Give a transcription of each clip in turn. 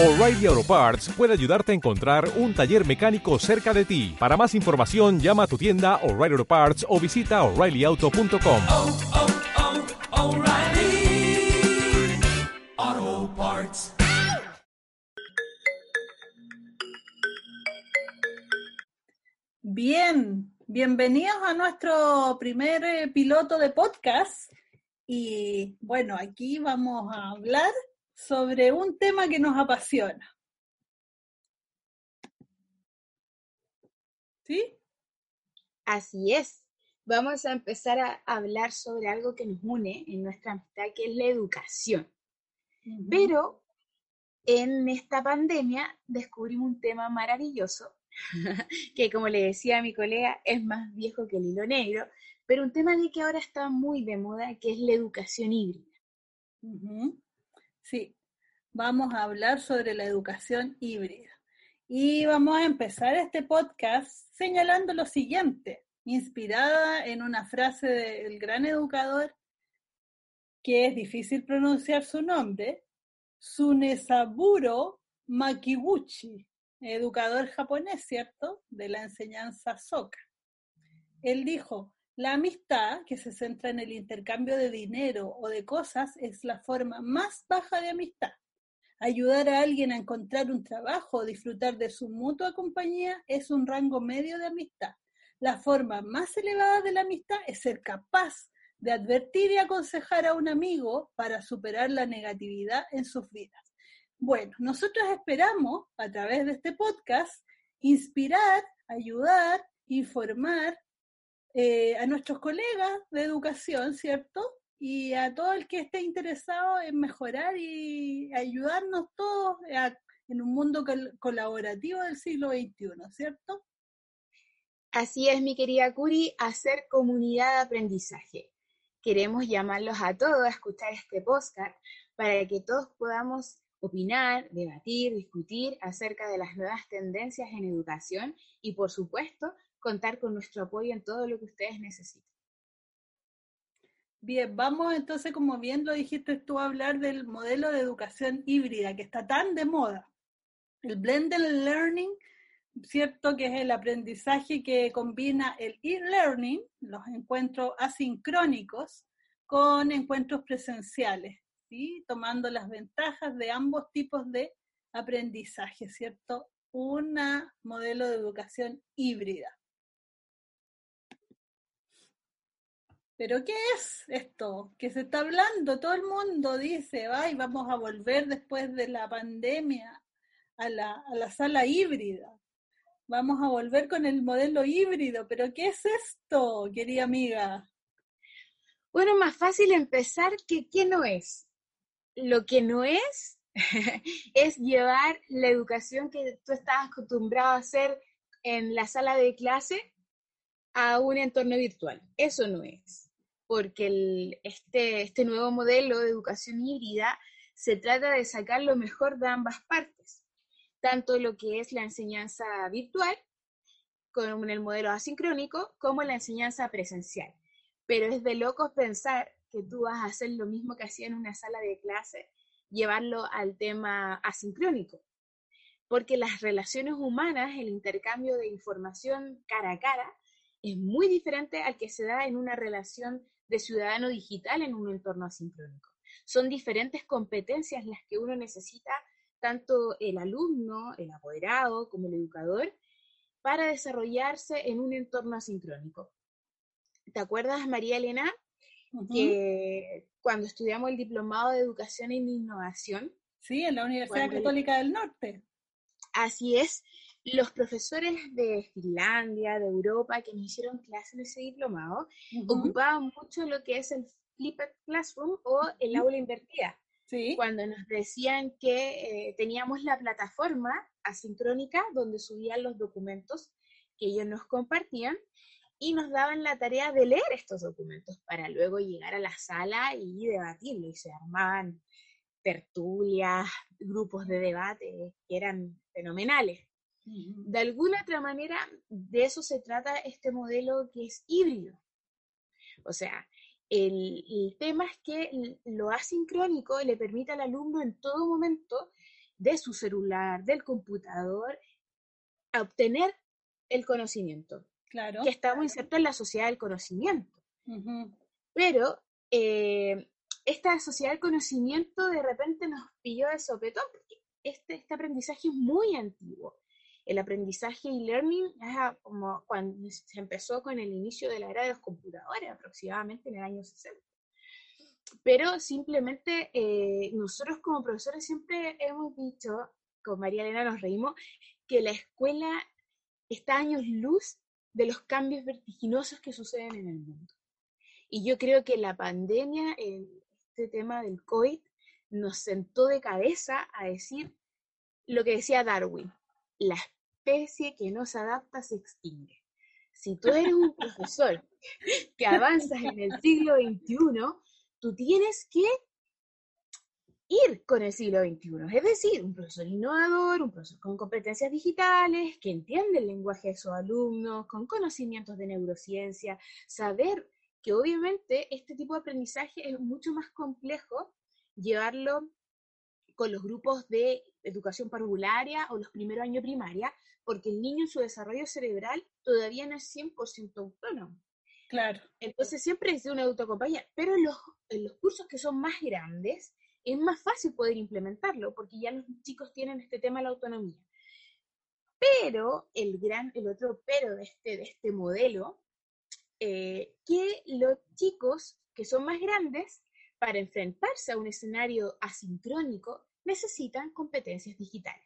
O'Reilly Auto Parts puede ayudarte a encontrar un taller mecánico cerca de ti. Para más información, llama a tu tienda O'Reilly Auto Parts o visita O'ReillyAuto.com. Oh, oh, oh, O'Reilly Auto Parts. Bien, bienvenidos a nuestro primer piloto de podcast. Y bueno, aquí vamos a hablar sobre un tema que nos apasiona. ¿Sí? Así es. Vamos a empezar a hablar sobre algo que nos une en nuestra amistad, que es la educación. Mm-hmm. Pero en esta pandemia descubrimos un tema maravilloso, que como le decía a mi colega, es más viejo que el hilo negro, pero un tema de que ahora está muy de moda, que es la educación híbrida. Uh-huh. Sí, vamos a hablar sobre la educación híbrida. Y vamos a empezar este podcast señalando lo siguiente, inspirada en una frase del gran educador, que es difícil pronunciar su nombre, Tsunesaburo Makiguchi, educador japonés, ¿cierto?, de la enseñanza Soka. Él dijo: la amistad, que se centra en el intercambio de dinero o de cosas, es la forma más baja de amistad. Ayudar a alguien a encontrar un trabajo o disfrutar de su mutua compañía es un rango medio de amistad. La forma más elevada de la amistad es ser capaz de advertir y aconsejar a un amigo para superar la negatividad en sus vidas. Bueno, nosotros esperamos, a través de este podcast, inspirar, ayudar, informar a nuestros colegas de educación, ¿cierto? Y a todo el que esté interesado en mejorar y ayudarnos todos en un mundo colaborativo del siglo XXI, ¿cierto? Así es, mi querida Curi, hacer comunidad de aprendizaje. Queremos llamarlos a todos a escuchar este podcast para que todos podamos opinar, debatir, discutir acerca de las nuevas tendencias en educación y, por supuesto, contar con nuestro apoyo en todo lo que ustedes necesiten. Bien, vamos entonces, como bien lo dijiste tú, a hablar del modelo de educación híbrida que está tan de moda. El blended learning, ¿cierto?, que es el aprendizaje que combina el e-learning, los encuentros asincrónicos, con encuentros presenciales. ¿Sí? Tomando las ventajas de ambos tipos de aprendizaje, ¿cierto? Un modelo de educación híbrida. ¿Pero qué es esto que se está hablando? Todo el mundo dice, ay, vamos a volver después de la pandemia a la sala híbrida. Vamos a volver con el modelo híbrido. ¿Pero qué es esto, querida amiga? Bueno, más fácil empezar que qué no es. Lo que no es, es llevar la educación que tú estabas acostumbrado a hacer en la sala de clase a un entorno virtual. Eso no es, porque este nuevo modelo de educación híbrida se trata de sacar lo mejor de ambas partes, tanto lo que es la enseñanza virtual, con el modelo asincrónico, como la enseñanza presencial. Pero es de locos pensar que tú vas a hacer lo mismo que hacía en una sala de clase, llevarlo al tema asincrónico. Porque las relaciones humanas, el intercambio de información cara a cara, es muy diferente al que se da en una relación de ciudadano digital en un entorno asincrónico. Son diferentes competencias las que uno necesita, tanto el alumno, el apoderado, como el educador, para desarrollarse en un entorno asincrónico. ¿Te acuerdas, María Elena? Uh-huh. Que cuando estudiamos el diplomado de Educación en Innovación. Sí, en la Universidad Católica del Norte. Así es. Los profesores de Finlandia, de Europa, que nos hicieron clase en ese diplomado, uh-huh, ocupaban mucho lo que es el Flipped Classroom o el aula invertida. Sí. Cuando nos decían que teníamos la plataforma asincrónica donde subían los documentos que ellos nos compartían, y nos daban la tarea de leer estos documentos para luego llegar a la sala y debatirlo. Y se armaban tertulias, grupos de debate que eran fenomenales. De alguna otra manera, de eso se trata este modelo que es híbrido. O sea, el tema es que lo asincrónico le permite al alumno en todo momento de su celular, del computador, a obtener el conocimiento. Claro. Que estamos insertos en la sociedad del conocimiento. Uh-huh. Pero esta sociedad del conocimiento de repente nos pilló de sopetón, porque este aprendizaje es muy antiguo. El aprendizaje e-learning es como cuando se empezó con el inicio de la era de los computadores, aproximadamente en el año 60. Pero simplemente nosotros como profesores siempre hemos dicho, con María Elena nos reímos, que la escuela está a años luz de los cambios vertiginosos que suceden en el mundo. Y yo creo que la pandemia, este tema del COVID, nos sentó de cabeza a decir lo que decía Darwin: la especie que no se adapta se extingue. Si tú eres un profesor que avanzas en el siglo XXI, tú tienes que ir con el siglo XXI, es decir, un profesor innovador, un profesor con competencias digitales, que entiende el lenguaje de sus alumnos, con conocimientos de neurociencia, saber que obviamente este tipo de aprendizaje es mucho más complejo llevarlo con los grupos de educación parvularia o los primeros años primaria, porque el niño en su desarrollo cerebral todavía no es 100% autónomo. Claro. Entonces siempre es de una autocompañía, pero en los cursos que son más grandes es más fácil poder implementarlo, porque ya los chicos tienen este tema de la autonomía. Pero el otro pero de este modelo, que los chicos que son más grandes, para enfrentarse a un escenario asincrónico, necesitan competencias digitales.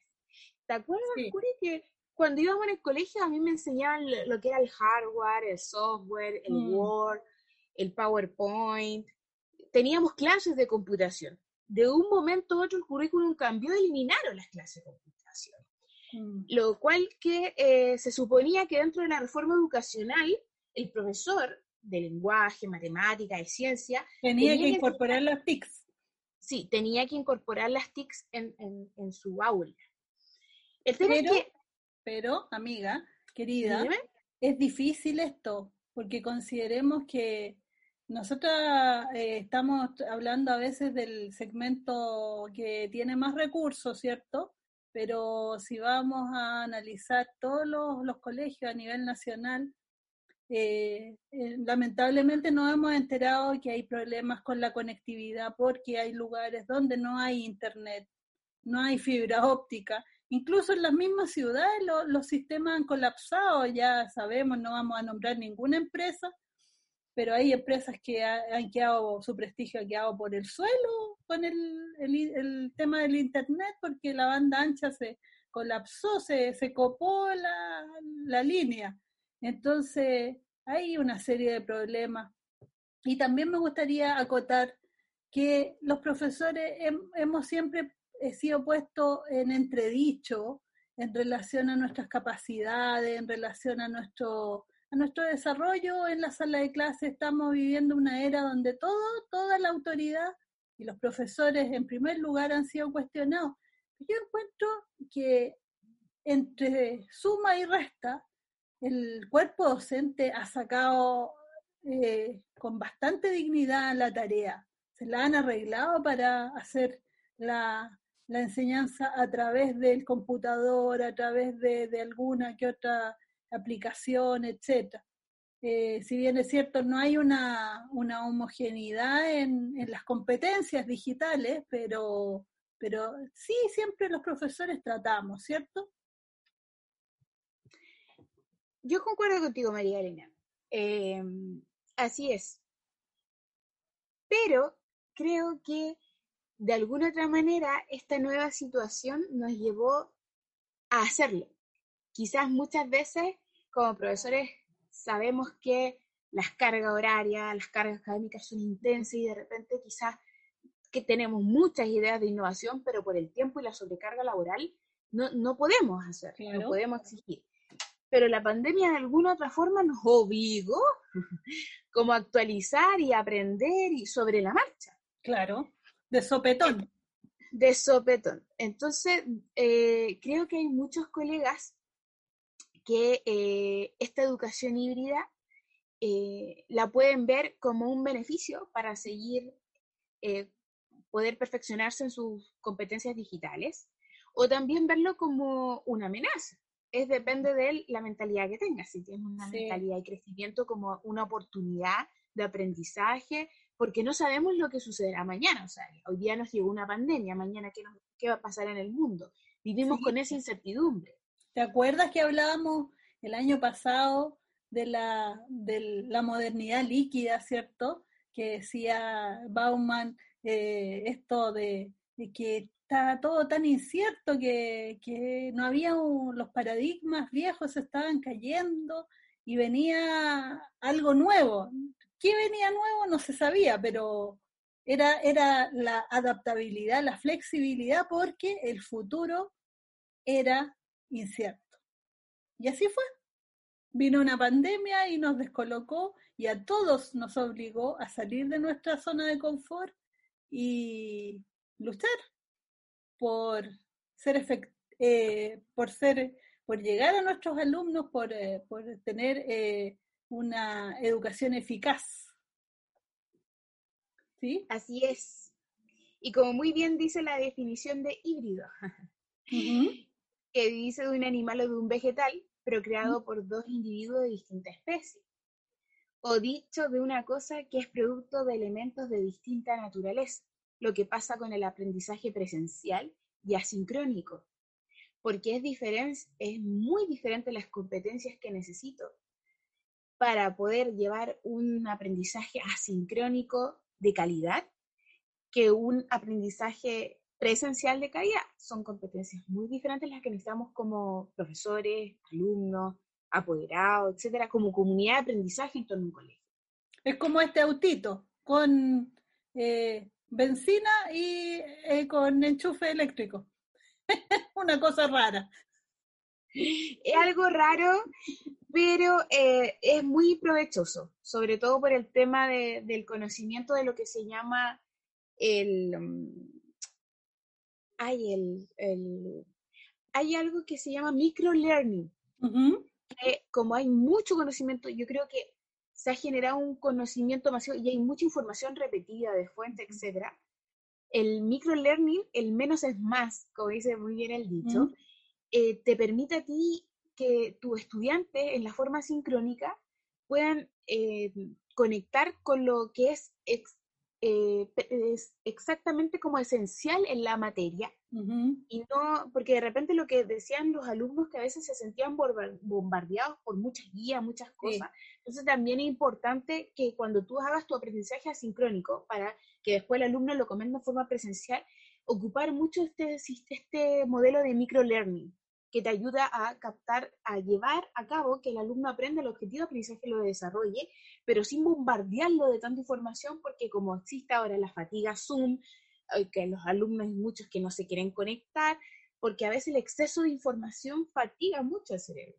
¿Te acuerdas, sí, Curi, que cuando íbamos en el colegio a mí me enseñaban lo que era el hardware, el software, el Word, el PowerPoint? Teníamos clases de computación. De un momento a otro el currículum cambió y eliminaron las clases de computación. Lo cual que se suponía que dentro de la reforma educacional el profesor de lenguaje, matemática, de ciencia tenía que incorporar las TICs. Sí, tenía que incorporar las TICs en su aula. El tema es que... Pero, amiga, querida, ¿dime? Es difícil esto, porque consideremos que nosotras estamos hablando a veces del segmento que tiene más recursos, ¿cierto? Pero si vamos a analizar todos los colegios a nivel nacional, lamentablemente nos hemos enterado que hay problemas con la conectividad porque hay lugares donde no hay internet, no hay fibra óptica. Incluso en las mismas ciudades los sistemas han colapsado, ya sabemos, no vamos a nombrar ninguna empresa, pero hay empresas que han quedado, su prestigio ha quedado por el suelo con el tema del internet, porque la banda ancha se colapsó, se copó la línea. Entonces, hay una serie de problemas. Y también me gustaría acotar que los profesores hemos siempre sido puestos en entredicho en relación a nuestras capacidades, en relación a nuestro desarrollo en la sala de clase. Estamos viviendo una era donde toda la autoridad y los profesores en primer lugar han sido cuestionados. Yo encuentro que entre suma y resta, el cuerpo docente ha sacado con bastante dignidad la tarea. Se la han arreglado para hacer la enseñanza a través del computador, a través de alguna que otra aplicación, etc. Si bien es cierto, no hay una homogeneidad en las competencias digitales, pero sí, siempre los profesores tratamos, ¿cierto? Yo concuerdo contigo, María Elena. Así es. Pero creo que de alguna otra manera esta nueva situación nos llevó a hacerlo. Quizás muchas veces como profesores sabemos que las cargas horarias, las cargas académicas son intensas y de repente quizás que tenemos muchas ideas de innovación, pero por el tiempo y la sobrecarga laboral no podemos hacer, claro, no podemos exigir. Pero la pandemia de alguna u otra forma nos obligó como a actualizar y aprender y sobre la marcha. Claro, de sopetón. De sopetón. Entonces, creo que hay muchos colegas que esta educación híbrida la pueden ver como un beneficio para seguir, poder perfeccionarse en sus competencias digitales, o también verlo como una amenaza. Es depende de la mentalidad que tengas. Si tienes una mentalidad de crecimiento como una oportunidad de aprendizaje, porque no sabemos lo que sucederá mañana. O sea, hoy día nos llegó una pandemia, mañana qué va a pasar en el mundo. Vivimos con esa incertidumbre. ¿Te acuerdas que hablábamos el año pasado de la modernidad líquida, ¿cierto? Que decía Bauman, esto de que estaba todo tan incierto que no había los paradigmas viejos, se estaban cayendo y venía algo nuevo. ¿Qué venía nuevo? No se sabía, pero era la adaptabilidad, la flexibilidad, porque el futuro era incierto. Y así fue. Vino una pandemia y nos descolocó y a todos nos obligó a salir de nuestra zona de confort y luchar por llegar a nuestros alumnos, por tener una educación eficaz. ¿Sí? Así es. Y como muy bien dice la definición de híbrido, que dice de un animal o de un vegetal, pero creado por dos individuos de distinta especie. O dicho de una cosa que es producto de elementos de distinta naturaleza. Lo que pasa con el aprendizaje presencial y asincrónico, porque es muy diferente las competencias que necesito para poder llevar un aprendizaje asincrónico de calidad que un aprendizaje presencial de calidad. Son competencias muy diferentes las que necesitamos como profesores, alumnos, apoderados, etcétera, como comunidad de aprendizaje en torno a un colegio. Es como este autito con... benzina y con enchufe eléctrico. Una cosa rara. Es algo raro, pero es muy provechoso, sobre todo por el tema del conocimiento de lo que se llama hay algo que se llama microlearning. Como hay mucho conocimiento, yo creo que se ha generado un conocimiento masivo y hay mucha información repetida de fuente, etc. El microlearning, el menos es más, como dice muy bien el dicho, te permite a ti que tus estudiantes en la forma sincrónica puedan conectar con lo que es exactamente como esencial en la materia. Y no, porque de repente lo que decían los alumnos que a veces se sentían bombardeados por muchas guías, muchas cosas. Entonces también es importante que cuando tú hagas tu aprendizaje asincrónico, para que después el alumno lo comente de forma presencial, ocupar mucho este modelo de microlearning, que te ayuda a captar, a llevar a cabo que el alumno aprenda el objetivo de aprendizaje, lo desarrolle, pero sin bombardearlo de tanta información, porque como existe ahora la fatiga Zoom, que los alumnos hay muchos que no se quieren conectar, porque a veces el exceso de información fatiga mucho al cerebro.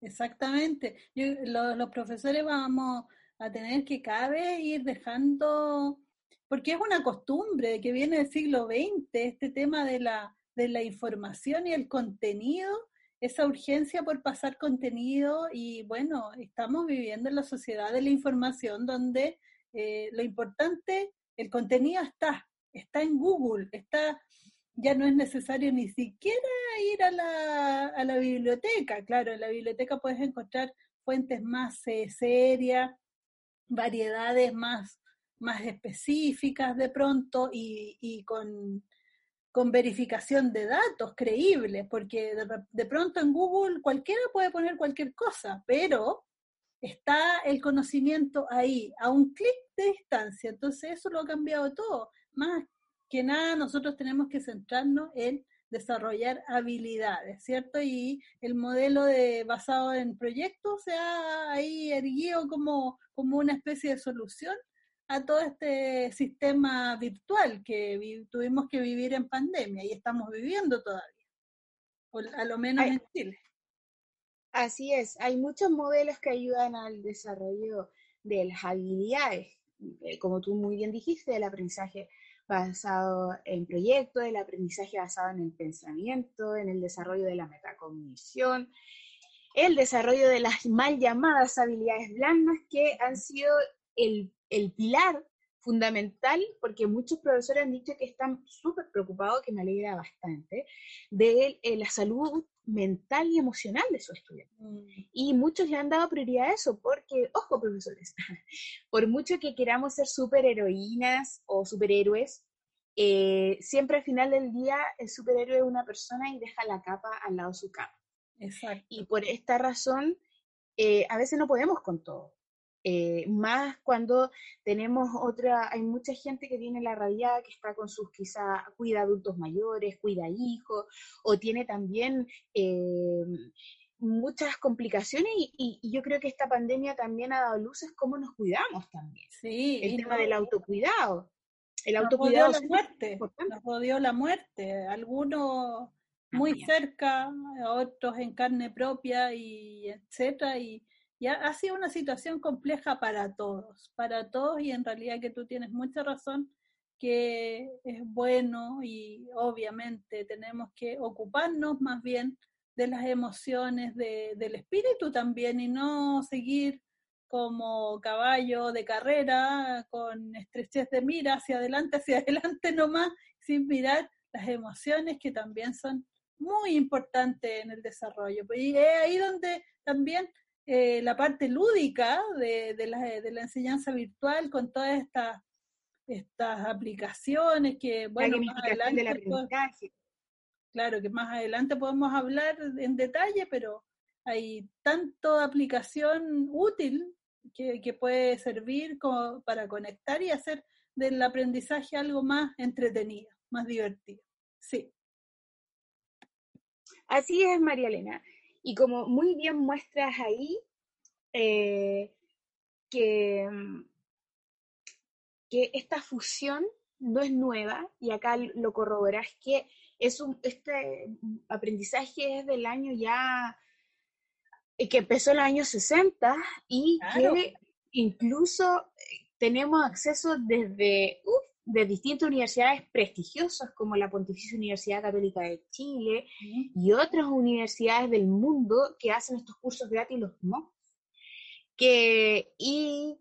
Exactamente. Los profesores vamos a tener que cada vez ir dejando, porque es una costumbre que viene del siglo XX, este tema de la información y el contenido, esa urgencia por pasar contenido, y bueno, estamos viviendo en la sociedad de la información donde lo importante, el contenido está en Google, ya no es necesario ni siquiera ir a la biblioteca. Claro, en la biblioteca puedes encontrar fuentes más serias, variedades más específicas de pronto y con verificación de datos creíbles, porque de pronto en Google cualquiera puede poner cualquier cosa, pero está el conocimiento ahí, a un clic de distancia. Entonces eso lo ha cambiado todo. Más que nada nosotros tenemos que centrarnos en desarrollar habilidades, ¿cierto? Y el modelo basado en proyectos se ha ahí erguido como una especie de solución a todo este sistema virtual que tuvimos que vivir en pandemia y estamos viviendo todavía, o a lo menos en Chile. Así es, hay muchos modelos que ayudan al desarrollo de las habilidades, como tú muy bien dijiste, del aprendizaje basado en proyectos, del aprendizaje basado en el pensamiento, en el desarrollo de la metacognición, el desarrollo de las mal llamadas habilidades blandas que han sido el pilar fundamental, porque muchos profesores han dicho que están súper preocupados, que me alegra bastante, de la salud mental y emocional de sus estudiantes. Y muchos le han dado prioridad a eso, porque, ojo profesores, por mucho que queramos ser superheroínas o superhéroes, siempre al final del día el superhéroe es una persona y deja la capa al lado de su capa. Exacto. Y por esta razón, a veces no podemos con todo. Más cuando tenemos hay mucha gente que tiene la realidad, que está con sus, quizá cuida adultos mayores, cuida hijos, o tiene también muchas complicaciones, y yo creo que esta pandemia también ha dado luces cómo nos cuidamos también. Sí, el tema del autocuidado. El autocuidado nos jodió la muerte. Algunos muy cerca, otros en carne propia, y etcétera, y ha sido una situación compleja para todos, y en realidad que tú tienes mucha razón, que es bueno, y obviamente tenemos que ocuparnos más bien de las emociones, del espíritu también, y no seguir como caballo de carrera, con estrechez de mira hacia adelante nomás, sin mirar las emociones que también son muy importantes en el desarrollo. Y es ahí donde también la parte lúdica de la enseñanza virtual, con todas estas aplicaciones que, bueno, más adelante podemos hablar en detalle, pero hay tanto aplicación útil que puede servir como para conectar y hacer del aprendizaje algo más entretenido, más divertido. Sí. Así es, María Elena. Y como muy bien muestras ahí, que esta fusión no es nueva, y acá lo corroborás, que este aprendizaje es del año ya, que empezó en los años 60, y claro, que incluso tenemos acceso desde de distintas universidades prestigiosas como la Pontificia Universidad Católica de Chile y otras universidades del mundo que hacen estos cursos gratis, los MOOC, que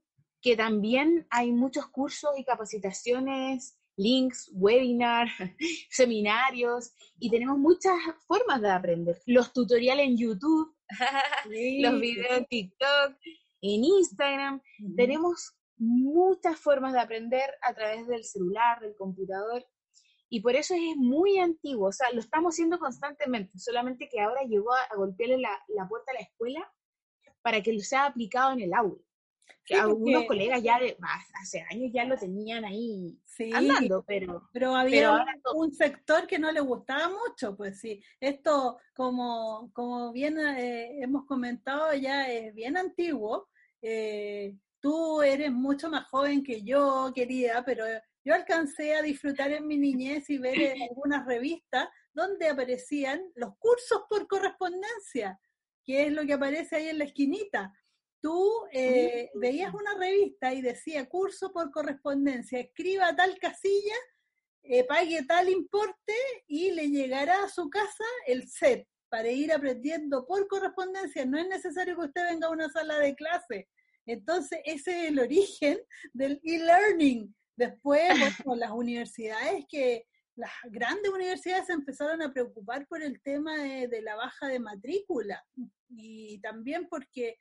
también hay muchos cursos y capacitaciones, links, webinars, seminarios, y tenemos muchas formas de aprender. Los tutoriales en YouTube, sí, los videos en TikTok, en Instagram, tenemos muchas formas de aprender a través del celular, del computador, y por eso es muy antiguo, o sea, lo estamos haciendo constantemente, solamente que ahora llegó a golpearle la puerta a la escuela para que lo sea aplicado en el aula. Sí, algunos colegas ya hace años ya lo tenían ahí andando, pero había un sector que no le gustaba mucho, pues sí, esto como bien hemos comentado ya es bien antiguo. Tú eres mucho más joven que yo, querida, pero yo alcancé a disfrutar en mi niñez y ver en algunas revistas donde aparecían los cursos por correspondencia, que es lo que aparece ahí en la esquinita. Tú veías una revista y decía curso por correspondencia, escriba tal casilla, pague tal importe y le llegará a su casa el set para ir aprendiendo por correspondencia. No es necesario que usted venga a una sala de clase. Entonces, ese es el origen del e-learning. Después, bueno, las universidades, que las grandes universidades se empezaron a preocupar por el tema de la baja de matrícula, y también porque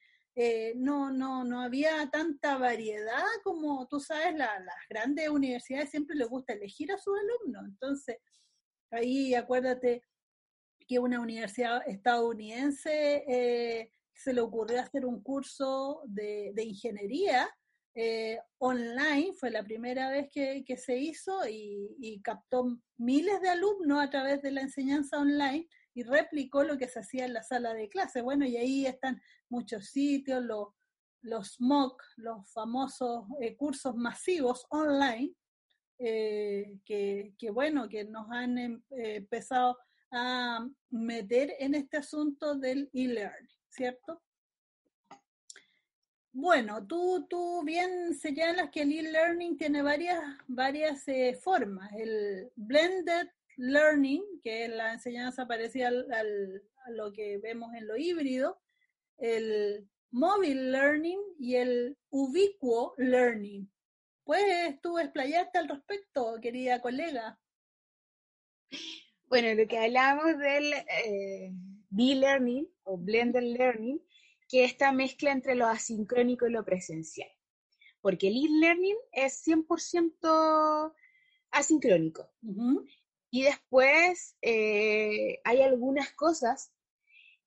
no había tanta variedad, como tú sabes, las grandes universidades siempre les gusta elegir a sus alumnos. Entonces, ahí acuérdate que una universidad estadounidense se le ocurrió hacer un curso de ingeniería online, fue la primera vez que se hizo, y captó miles de alumnos a través de la enseñanza online, y replicó lo que se hacía en la sala de clase. Bueno, y ahí están muchos sitios, los MOOC, los famosos cursos masivos online, bueno, que nos han empezado a meter en este asunto del e-learning, ¿cierto? Bueno, tú bien señalas que el e-learning tiene varias formas. El blended learning, que es la enseñanza parecida a lo que vemos en lo híbrido, el mobile learning y el ubicuo learning. ¿Puedes tú explayarte al respecto, querida colega? Bueno, lo que hablábamos del e-learning o blended learning, que esta mezcla entre lo asincrónico y lo presencial. Porque el e-learning es 100% asincrónico. Uh-huh. Y después hay algunas cosas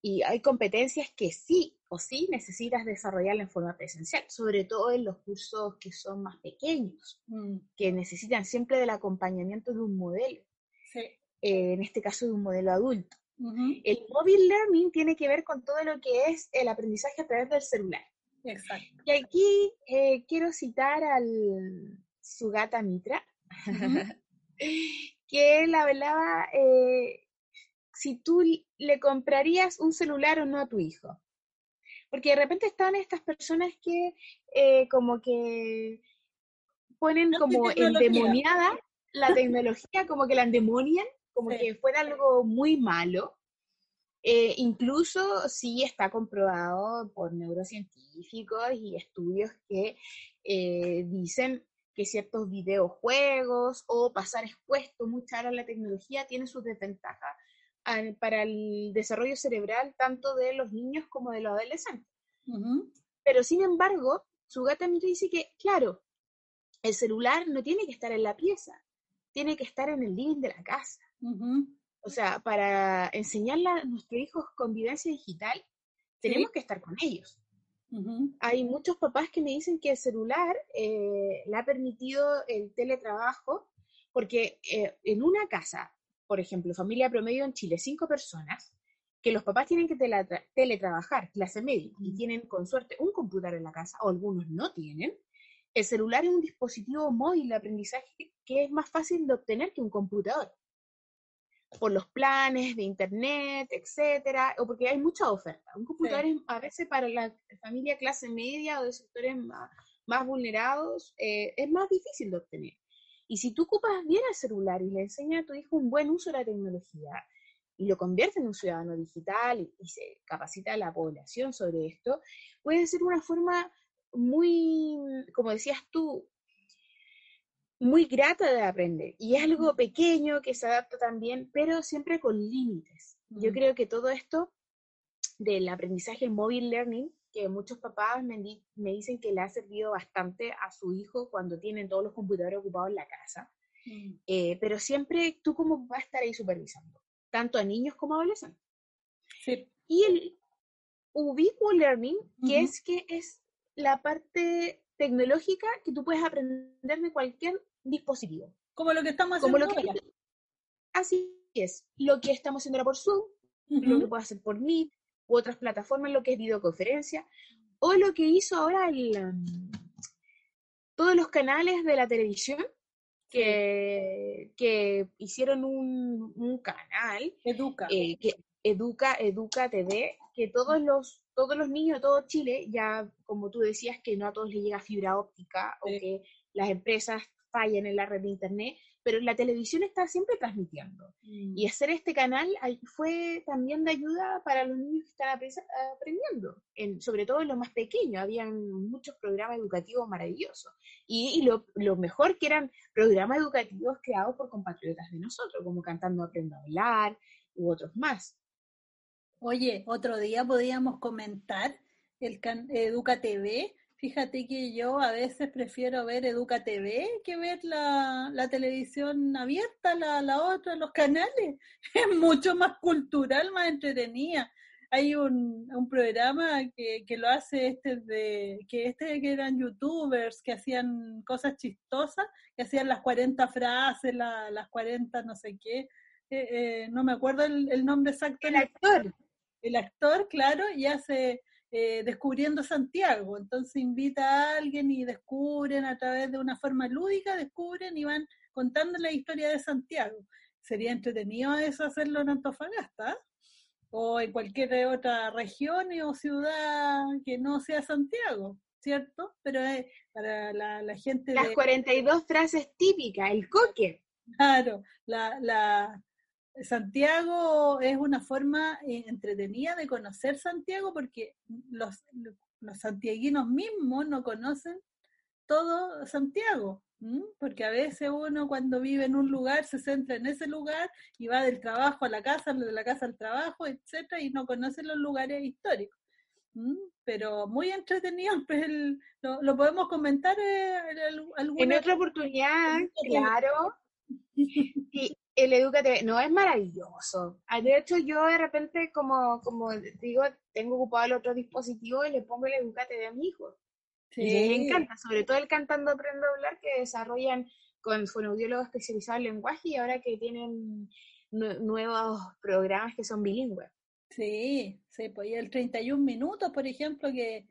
y hay competencias que sí o sí necesitas desarrollar en forma presencial, sobre todo en los cursos que son más pequeños, que necesitan siempre del acompañamiento de un modelo, sí. En este caso de un modelo adulto. Uh-huh. El mobile learning tiene que ver con todo lo que es el aprendizaje a través del celular. Exacto. Y aquí quiero citar al Sugata Mitra, uh-huh. que él hablaba... si tú le comprarías un celular o no a tu hijo. Porque de repente están estas personas que como que ponen como endemoniada la tecnología, como que la endemonian, como sí. que fuera algo muy malo. Incluso sí está comprobado por neurocientíficos y estudios que dicen que ciertos videojuegos o pasar expuesto mucha hora a la tecnología tiene sus desventajas para el desarrollo cerebral tanto de los niños como de los adolescentes. Uh-huh. Pero sin embargo, Sugata Mitra dice que, claro, el celular no tiene que estar en la pieza, tiene que estar en el living de la casa. Uh-huh. O sea, para enseñarle a nuestros hijos convivencia digital, tenemos que estar con ellos. Uh-huh. Hay muchos papás que me dicen que el celular le ha permitido el teletrabajo, porque en una casa, por ejemplo, familia promedio en Chile, 5 personas, que los papás tienen que teletrabajar, clase media, y tienen con suerte un computador en la casa, o algunos no tienen, el celular es un dispositivo móvil de aprendizaje que es más fácil de obtener que un computador. Por los planes de internet, etcétera, o porque hay mucha oferta. Un computador sí. es, a veces para la familia clase media o de sectores más vulnerados, es más difícil de obtener. Y si tú ocupas bien el celular y le enseñas a tu hijo un buen uso de la tecnología y lo conviertes en un ciudadano digital y se capacita a la población sobre esto, puede ser una forma muy, como decías tú, muy grata de aprender. Y es algo pequeño que se adapta también, pero siempre con límites. Yo creo que todo esto del aprendizaje mobile learning, que muchos papás me dicen que le ha servido bastante a su hijo cuando tienen todos los computadores ocupados en la casa. Mm. Pero siempre tú como papá estar ahí supervisando, tanto a niños como a adolescentes. Sí. Y el ubiquitous learning, que es la parte tecnológica que tú puedes aprender de cualquier dispositivo. Como lo que estamos haciendo ahora. Así es. Lo que estamos haciendo ahora por Zoom, lo que puedo hacer por Meet, u otras plataformas, lo que es videoconferencia, o lo que hizo ahora todos los canales de la televisión que hicieron un canal, Educa. Educa TV, que todos los niños de todo Chile, ya como tú decías que no a todos les llega fibra óptica o que las empresas fallan en la red de internet, pero la televisión está siempre transmitiendo. Y hacer este canal fue también de ayuda para los niños que están aprendiendo, sobre todo los más pequeños. Habían muchos programas educativos maravillosos. Y lo mejor que eran programas educativos creados por compatriotas de nosotros, como Cantando Aprendo a Hablar u otros más. Oye, otro día podíamos comentar el Educa TV. Fíjate que yo a veces prefiero ver Educa TV que ver la televisión abierta, la otra, los canales. Es mucho más cultural, más entretenida. Hay un programa que lo hace que eran youtubers, que hacían cosas chistosas, que hacían las 40 frases, las 40 no sé qué. No me acuerdo el nombre exacto. El actor. El actor, claro, y hace... Descubriendo Santiago, entonces invita a alguien y descubren a través de una forma lúdica, descubren y van contando la historia de Santiago. Sería entretenido eso hacerlo en Antofagasta o en cualquier otra región o ciudad que no sea Santiago, ¿cierto? Pero para la gente... Las 42 frases típicas, el coque. Claro, Santiago es una forma entretenida de conocer Santiago porque los santiaguinos mismos no conocen todo Santiago, porque a veces uno cuando vive en un lugar se centra en ese lugar y va del trabajo a la casa, de la casa al trabajo, etcétera, y no conoce los lugares históricos. Pero muy entretenido, pues lo podemos comentar en otra oportunidad, claro. Sí, el Educa TV, no, es maravilloso. De hecho, yo de repente, como digo, tengo ocupado el otro dispositivo y le pongo el Educa TV a mi hijo. Sí. Y me encanta, sobre todo el Cantando Aprendo a Hablar, que desarrollan con fonoaudiólogos especializados en lenguaje y ahora que tienen nuevos programas que son bilingües. Sí, pues el 31 Minutos, por ejemplo, que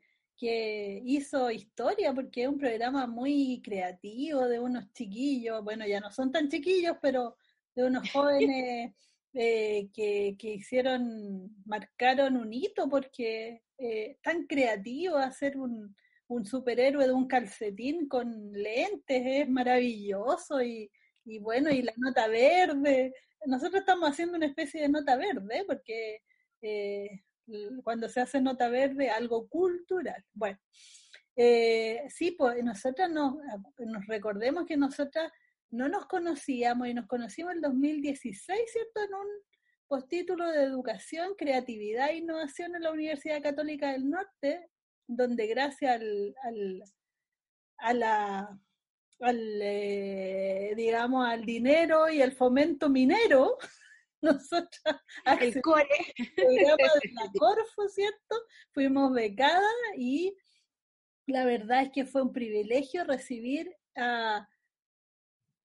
hizo historia, porque es un programa muy creativo de unos chiquillos, bueno, ya no son tan chiquillos, pero de unos jóvenes que marcaron un hito, porque tan creativo hacer un superhéroe de un calcetín con lentes es maravilloso, y bueno, y la nota verde, nosotros estamos haciendo una especie de nota verde, porque... cuando se hace nota verde, algo cultural. Bueno, sí, pues nosotras nos recordemos que nosotras no nos conocíamos y nos conocimos en el 2016, ¿cierto? En un postítulo de Educación, Creatividad e Innovación en la Universidad Católica del Norte, donde gracias al dinero y al fomento minero, nosotras, el core, el programa de la Corfo, ¿cierto? Fuimos becadas y la verdad es que fue un privilegio recibir a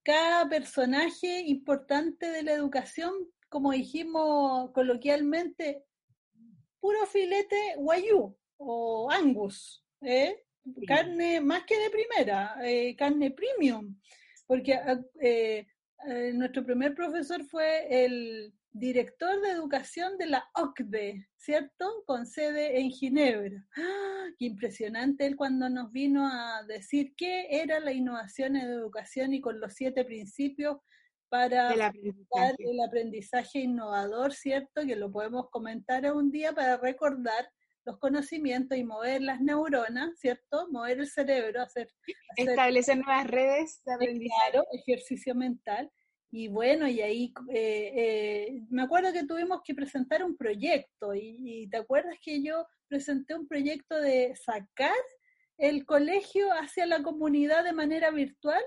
cada personaje importante de la educación, como dijimos coloquialmente, puro filete guayú o angus, sí. Carne más que de primera, carne premium, porque... nuestro primer profesor fue el director de educación de la OCDE, ¿cierto? Con sede en Ginebra. ¡Ah! ¡Qué impresionante! Él cuando nos vino a decir qué era la innovación en educación y con los 7 principios para el aprendizaje innovador, ¿cierto? Que lo podemos comentar un día para recordar los conocimientos y mover las neuronas, ¿cierto? Mover el cerebro, establecer nuevas redes de aprendizaje. Claro, ejercicio mental. Y bueno, y ahí me acuerdo que tuvimos que presentar un proyecto, y ¿te acuerdas que yo presenté un proyecto de sacar el colegio hacia la comunidad de manera virtual?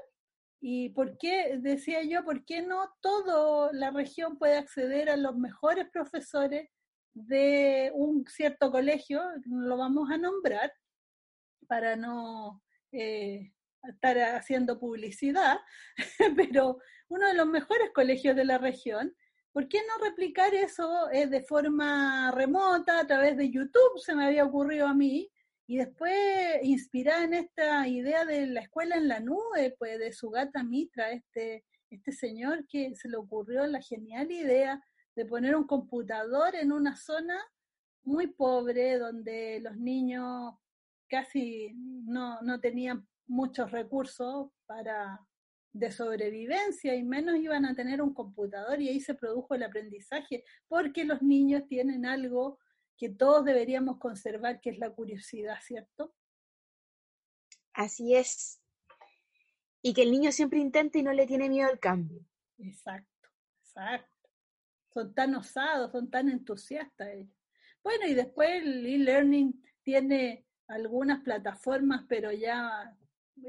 ¿Y por qué, decía yo, por qué no toda la región puede acceder a los mejores profesores de un cierto colegio, lo vamos a nombrar para no estar haciendo publicidad, pero uno de los mejores colegios de la región? ¿Por qué no replicar eso de forma remota a través de YouTube? Se me había ocurrido a mí, y después inspirada en esta idea de la escuela en la nube, pues de Sugata Mitra, este señor que se le ocurrió la genial idea de poner un computador en una zona muy pobre, donde los niños casi no tenían muchos recursos de sobrevivencia, y menos iban a tener un computador, y ahí se produjo el aprendizaje, porque los niños tienen algo que todos deberíamos conservar, que es la curiosidad, ¿cierto? Así es. Y que el niño siempre intenta y no le tiene miedo al cambio. Exacto. Son tan osados, son tan entusiastas ellos. Bueno, y después el e-learning tiene algunas plataformas, pero ya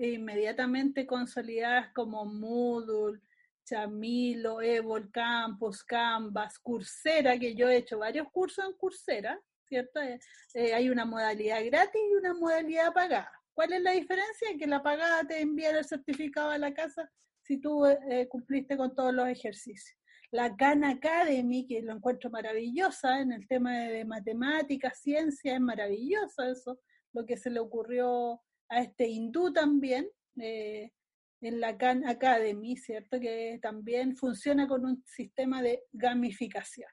inmediatamente consolidadas, como Moodle, Chamilo, Evol Campus, Canvas, Coursera, que yo he hecho varios cursos en Coursera, ¿cierto? Hay una modalidad gratis y una modalidad pagada. ¿Cuál es la diferencia? Que la pagada te envía el certificado a la casa si tú cumpliste con todos los ejercicios. La Khan Academy, que lo encuentro maravillosa en el tema de matemáticas, ciencia, es maravillosa eso, lo que se le ocurrió a este hindú también, en la Khan Academy, ¿cierto? Que también funciona con un sistema de gamificación.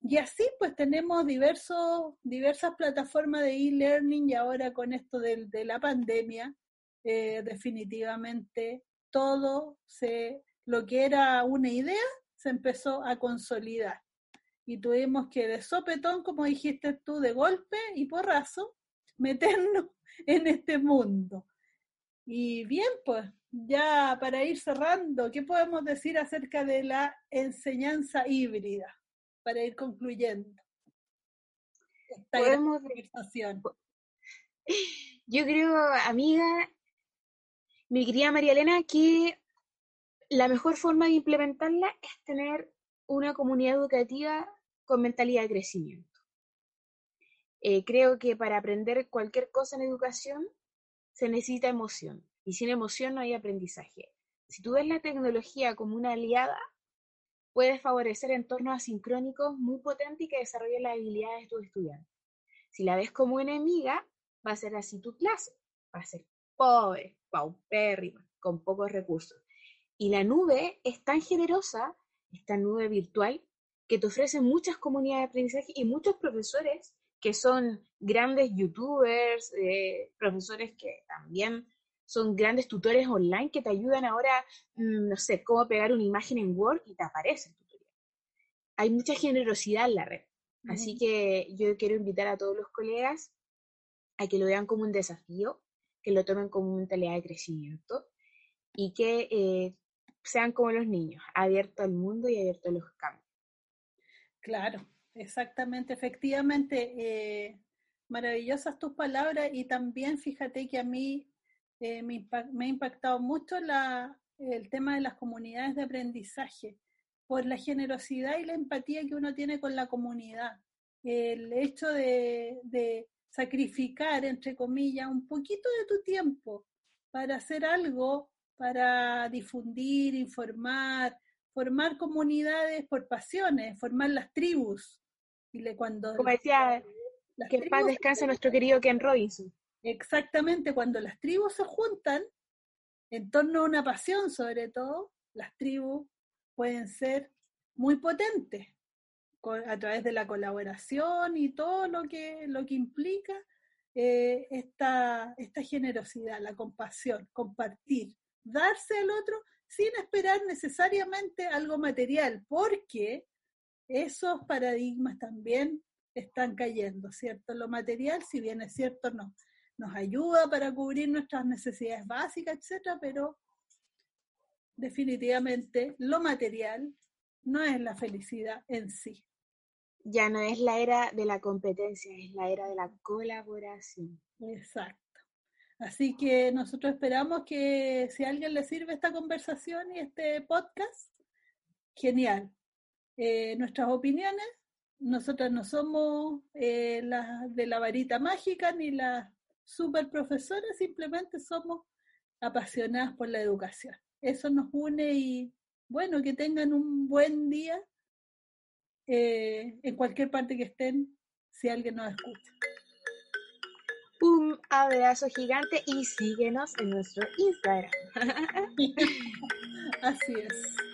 Y así pues tenemos diversas plataformas de e-learning, y ahora con esto de la pandemia, definitivamente lo que era una idea, se empezó a consolidar, y tuvimos que de sopetón, como dijiste tú, de golpe y porrazo, meternos en este mundo. Y bien, pues, ya para ir cerrando, ¿qué podemos decir acerca de la enseñanza híbrida? Para ir concluyendo esta gran conversación. Yo creo, amiga, mi querida María Elena, que la mejor forma de implementarla es tener una comunidad educativa con mentalidad de crecimiento. Creo que para aprender cualquier cosa en educación se necesita emoción, y sin emoción no hay aprendizaje. Si tú ves la tecnología como una aliada, puedes favorecer entornos asincrónicos muy potentes y que desarrollen las habilidades de tus estudiantes. Si la ves como enemiga, va a ser así tu clase, va a ser pobre, paupérrima, con pocos recursos. Y la nube es tan generosa, esta nube virtual, que te ofrece muchas comunidades de aprendizaje y muchos profesores que son grandes youtubers, profesores que también son grandes tutores online que te ayudan ahora, no sé, cómo pegar una imagen en Word y te aparece el tutorial. Hay mucha generosidad en la red. Uh-huh. Así que yo quiero invitar a todos los colegas a que lo vean como un desafío, que lo tomen como una mentalidad de crecimiento y que sean como los niños, abiertos al mundo y abiertos a los cambios. Claro, exactamente, efectivamente. Maravillosas tus palabras, y también fíjate que a mí me ha impactado mucho el tema de las comunidades de aprendizaje, por la generosidad y la empatía que uno tiene con la comunidad. El hecho de sacrificar, entre comillas, un poquito de tu tiempo para hacer algo, para difundir, informar, formar comunidades por pasiones, formar las tribus. Como decía, que en paz descanse nuestro querido Ken Robinson. Exactamente, cuando las tribus se juntan en torno a una pasión, sobre todo, las tribus pueden ser muy potentes a través de la colaboración y todo lo que implica esta generosidad, la compasión, compartir, darse al otro sin esperar necesariamente algo material, porque esos paradigmas también están cayendo, ¿cierto? Lo material, si bien es cierto, no. Nos ayuda para cubrir nuestras necesidades básicas, etcétera, pero definitivamente lo material no es la felicidad en sí. Ya no es la era de la competencia, es la era de la colaboración. Exacto. Así que nosotros esperamos que si a alguien le sirve esta conversación y este podcast, genial. Nuestras opiniones, nosotras no somos las de la varita mágica ni las super profesores, simplemente somos apasionadas por la educación. Eso nos une, y bueno, que tengan un buen día en cualquier parte que estén, si alguien nos escucha. Un abrazo gigante y síguenos en nuestro Instagram. Así es.